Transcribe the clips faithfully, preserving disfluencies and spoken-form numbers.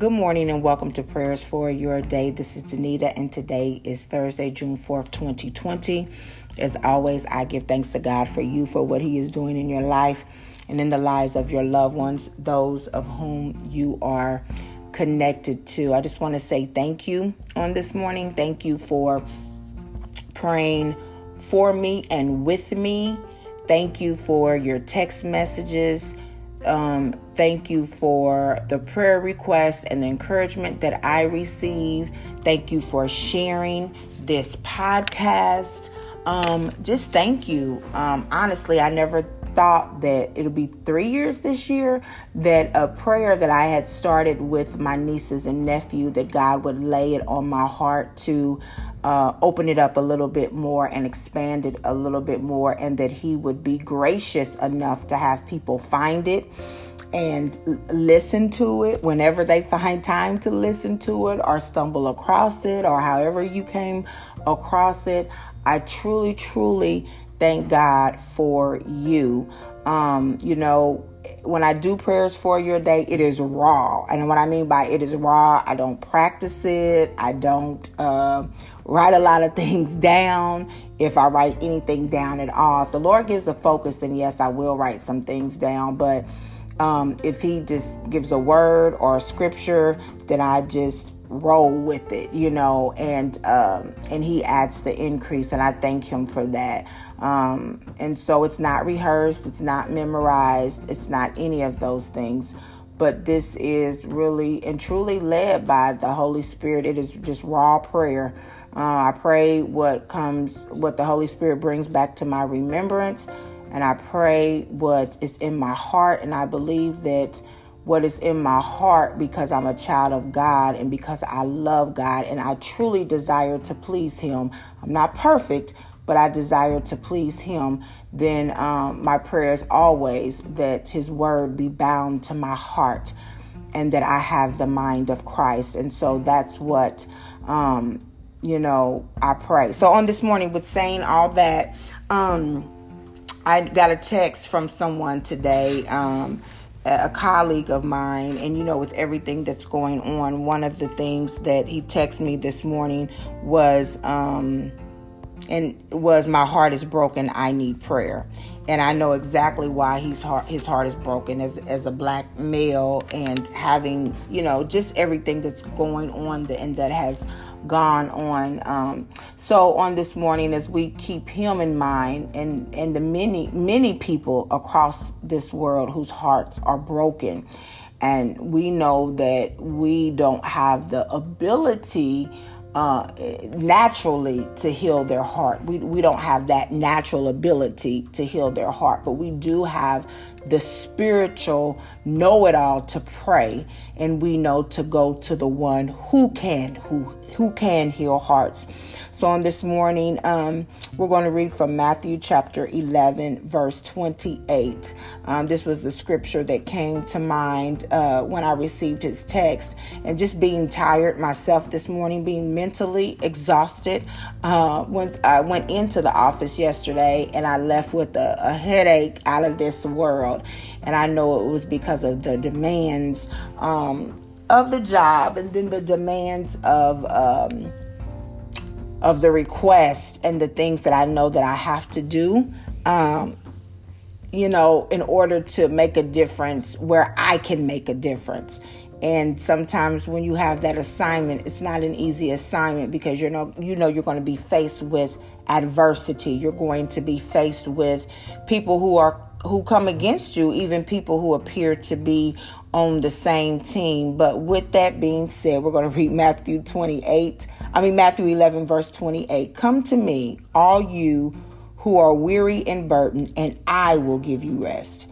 Good morning and welcome to Prayers for Your Day. This is Danita and today is Thursday, June fourth, twenty twenty. As always, I give thanks to God for you, for what He is doing in your life and in the lives of your loved ones, those of whom you are connected to. I just want to say thank you on this morning. Thank you for praying for me and with me. Thank you for your text messages. Um, thank you for the prayer requests and the encouragement that I receive. Thank you for sharing this podcast. Um, just thank you. Um, honestly, I never thought that it'll be three years this year that a prayer that I had started with my nieces and nephew, that God would lay it on my heart to uh, open it up a little bit more and expand it a little bit more, and that He would be gracious enough to have people find it and listen to it whenever they find time to listen to it or stumble across it or however you came across it. I truly, truly thank God for you. Um, you know, when I do Prayers for Your Day, it is raw. And what I mean by it is raw, I don't practice it. I don't uh, write a lot of things down, if I write anything down at all. If the Lord gives a focus, then yes, I will write some things down. But um, if He just gives a word or a scripture, then I just roll with it, you know, and um, and He adds the increase, and I thank Him for that. Um, and so it's not rehearsed, it's not memorized, it's not any of those things, but this is really and truly led by the Holy Spirit. It is just raw prayer. Uh, I pray what comes, what the Holy Spirit brings back to my remembrance, and I pray what is in my heart, and I believe that what is in my heart, because I'm a child of God and because I love God and I truly desire to please Him. I'm not perfect, but I desire to please Him. Then um, my prayer is always that His word be bound to my heart and that I have the mind of Christ. And so that's what, um, you know, I pray. So on this morning, with saying all that, um, I got a text from someone today, um, a colleague of mine, and you know, with everything that's going on, one of the things that he texted me this morning was, um, and was my heart is broken. I need prayer, and I know exactly why his heart his heart is broken as as a black male, and having, you know, just everything that's going on and that has gone on. Um, so on this morning, as we keep him in mind, and, and the many, many people across this world whose hearts are broken, and we know that we don't have the ability uh, naturally to heal their heart. We, we don't have that natural ability to heal their heart, but we do have the spiritual know-it-all to pray. And we know to go to the one who can, who, who can heal hearts. So on this morning, um, we're going to read from Matthew chapter eleven, verse twenty-eight. Um, this was the scripture that came to mind, uh, when I received his text, and just being tired myself this morning, being mentally exhausted. Uh, when I went into the office yesterday and I left with a, a headache out of this world. And I know it was because of the demands um, of the job, and then the demands of um, of the request, and the things that I know that I have to do, um, you know, in order to make a difference where I can make a difference. And sometimes when you have that assignment, it's not an easy assignment, because you're no, you know you're going to be faced with adversity. You're going to be faced with people who are who come against you, even people who appear to be on the same team. But with that being said, we're going to read Matthew twenty-eight. I mean, Matthew eleven, verse twenty-eight. Come to me, all you who are weary and burdened, and I will give you rest.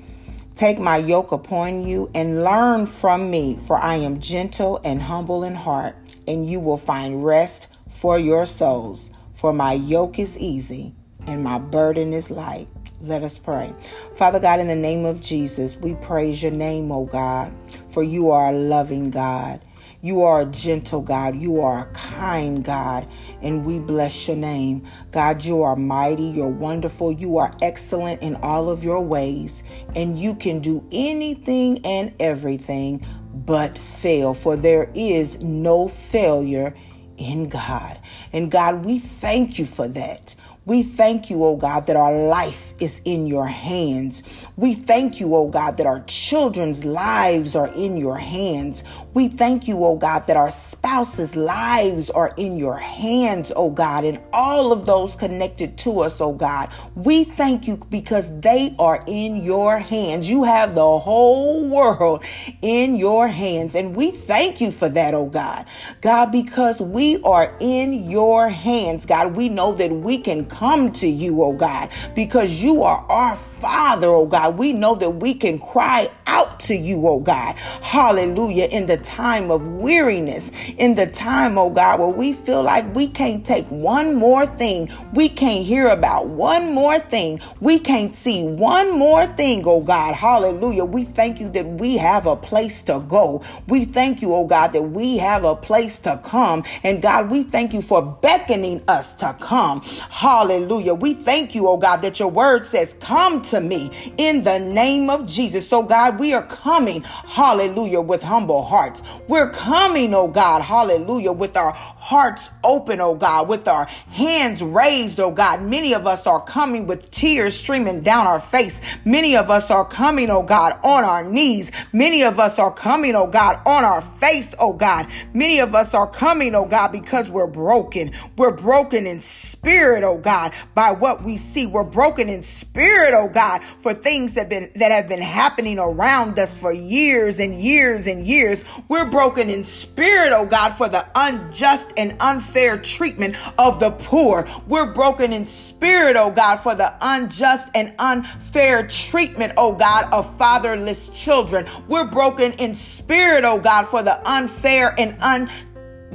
Take my yoke upon you and learn from me, for I am gentle and humble in heart, and you will find rest for your souls. For my yoke is easy and my burden is light. Let us pray. Father God, in the name of Jesus, we praise your name, oh God, for you are a loving God. You are a gentle God. You are a kind God, and we bless your name. God, you are mighty. You're wonderful. You are excellent in all of your ways, and you can do anything and everything but fail, for there is no failure in God. And God, we thank you for that. We thank you, oh God, that our life is in your hands. We thank you, oh God, that our children's lives are in your hands. We thank you, oh God, that our spouses' lives are in your hands, oh God, and all of those connected to us, oh God. We thank you because they are in your hands. You have the whole world in your hands, and we thank you for that, oh God. God, because we are in your hands, God, we know that we can come Come to you, oh God, because you are our Father, oh God. We know that we can cry out to you, oh God. Hallelujah. In the time of weariness, in the time, oh God, where we feel like we can't take one more thing. We can't hear about one more thing. We can't see one more thing, oh God. Hallelujah. We thank you that we have a place to go. We thank you, oh God, that we have a place to come. And God, we thank you for beckoning us to come. Hallelujah. Hallelujah. We thank you, oh God, that your word says, come to me in the name of Jesus. So God, we are coming, hallelujah, with humble hearts. We're coming, oh God, hallelujah, with our hearts open, oh God, with our hands raised, oh God. Many of us are coming with tears streaming down our face. Many of us are coming, oh God, on our knees. Many of us are coming, oh God, on our face, oh God. Many of us are coming, oh God, because we're broken. We're broken in spirit, oh God. God, by what we see. We're broken in spirit, oh God, for things that been that have been happening around us for years and years and years. We're broken in spirit, oh God, for the unjust and unfair treatment of the poor. We're broken in spirit, oh God, for the unjust and unfair treatment, oh God, of fatherless children. We're broken in spirit, oh God, for the unfair and unjust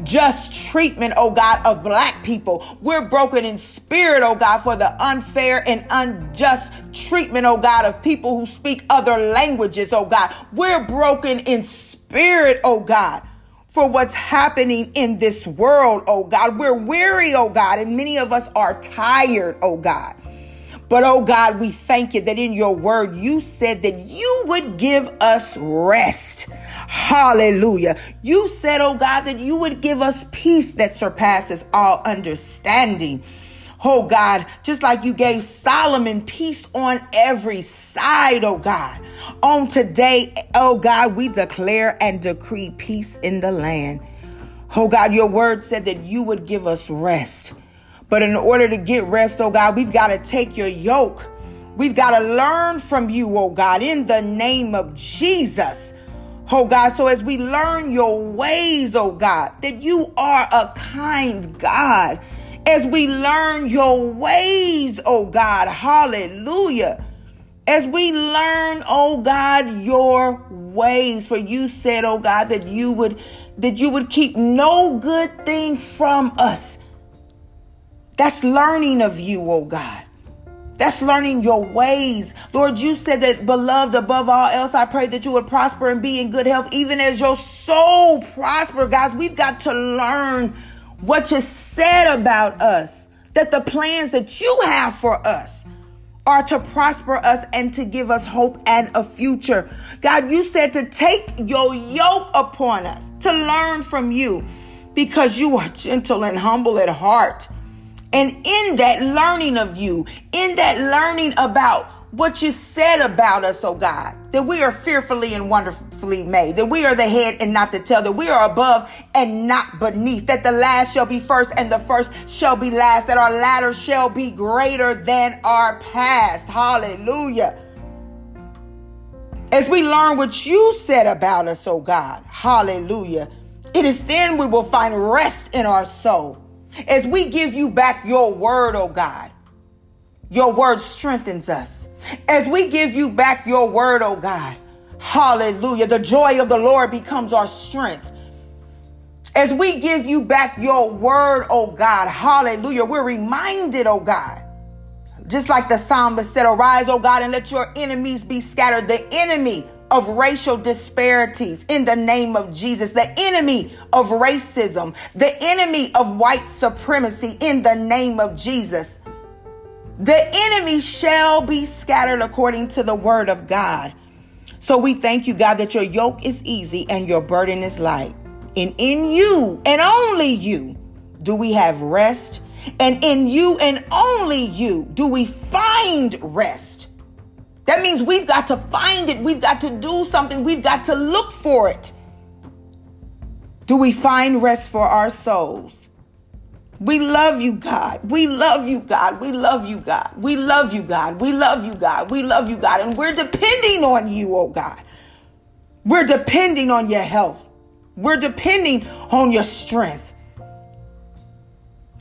Just treatment, oh God, of black people. We're broken in spirit, oh God, for the unfair and unjust treatment, oh God, of people who speak other languages, oh God. We're broken in spirit, oh God, for what's happening in this world, oh God. We're weary, oh God, and many of us are tired, oh God. But, oh God, we thank you that in your word, you said that you would give us rest. Hallelujah. You said, oh God, that you would give us peace that surpasses all understanding. Oh God, just like you gave Solomon peace on every side, oh God. On today, oh God, we declare and decree peace in the land. Oh God, your word said that you would give us rest. But in order to get rest, oh God, we've got to take your yoke. We've got to learn from you, oh God, in the name of Jesus. Oh God, so as we learn your ways, oh God, that you are a kind God. As we learn your ways, oh God, hallelujah. As we learn, oh God, your ways, for you said, oh God, that you would, that you would keep no good thing from us. That's learning of you, oh God. That's learning your ways. Lord, you said that, beloved, above all else, I pray that you would prosper and be in good health, even as your soul prosper. Guys, we've got to learn what you said about us, that the plans that you have for us are to prosper us and to give us hope and a future. God, you said to take your yoke upon us, to learn from you, because you are gentle and humble at heart. And in that learning of you, in that learning about what you said about us, oh God, that we are fearfully and wonderfully made, that we are the head and not the tail, that we are above and not beneath, that the last shall be first and the first shall be last, that our latter shall be greater than our past. Hallelujah. As we learn what you said about us, oh God, hallelujah, it is then we will find rest in our soul. As we give you back your word, oh God, your word strengthens us. As we give you back your word, oh God, hallelujah, the joy of the Lord becomes our strength. As we give you back your word, oh God, hallelujah, we're reminded, oh God, just like the psalmist said, arise, oh God, and let your enemies be scattered. The enemy of racial disparities in the name of Jesus, the enemy of racism, the enemy of white supremacy in the name of Jesus. The enemy shall be scattered according to the word of God. So we thank you, God, that your yoke is easy and your burden is light. And in you and only you do we have rest. And in you and only you do we find rest. That means we've got to find it. We've got to do something. We've got to look for it. Do we find rest for our souls? We love you, God. We love you, God. We love you, God. We love you, God. We love you, God. We love you, God. And we're depending on you, oh God. We're depending on your health. We're depending on your strength.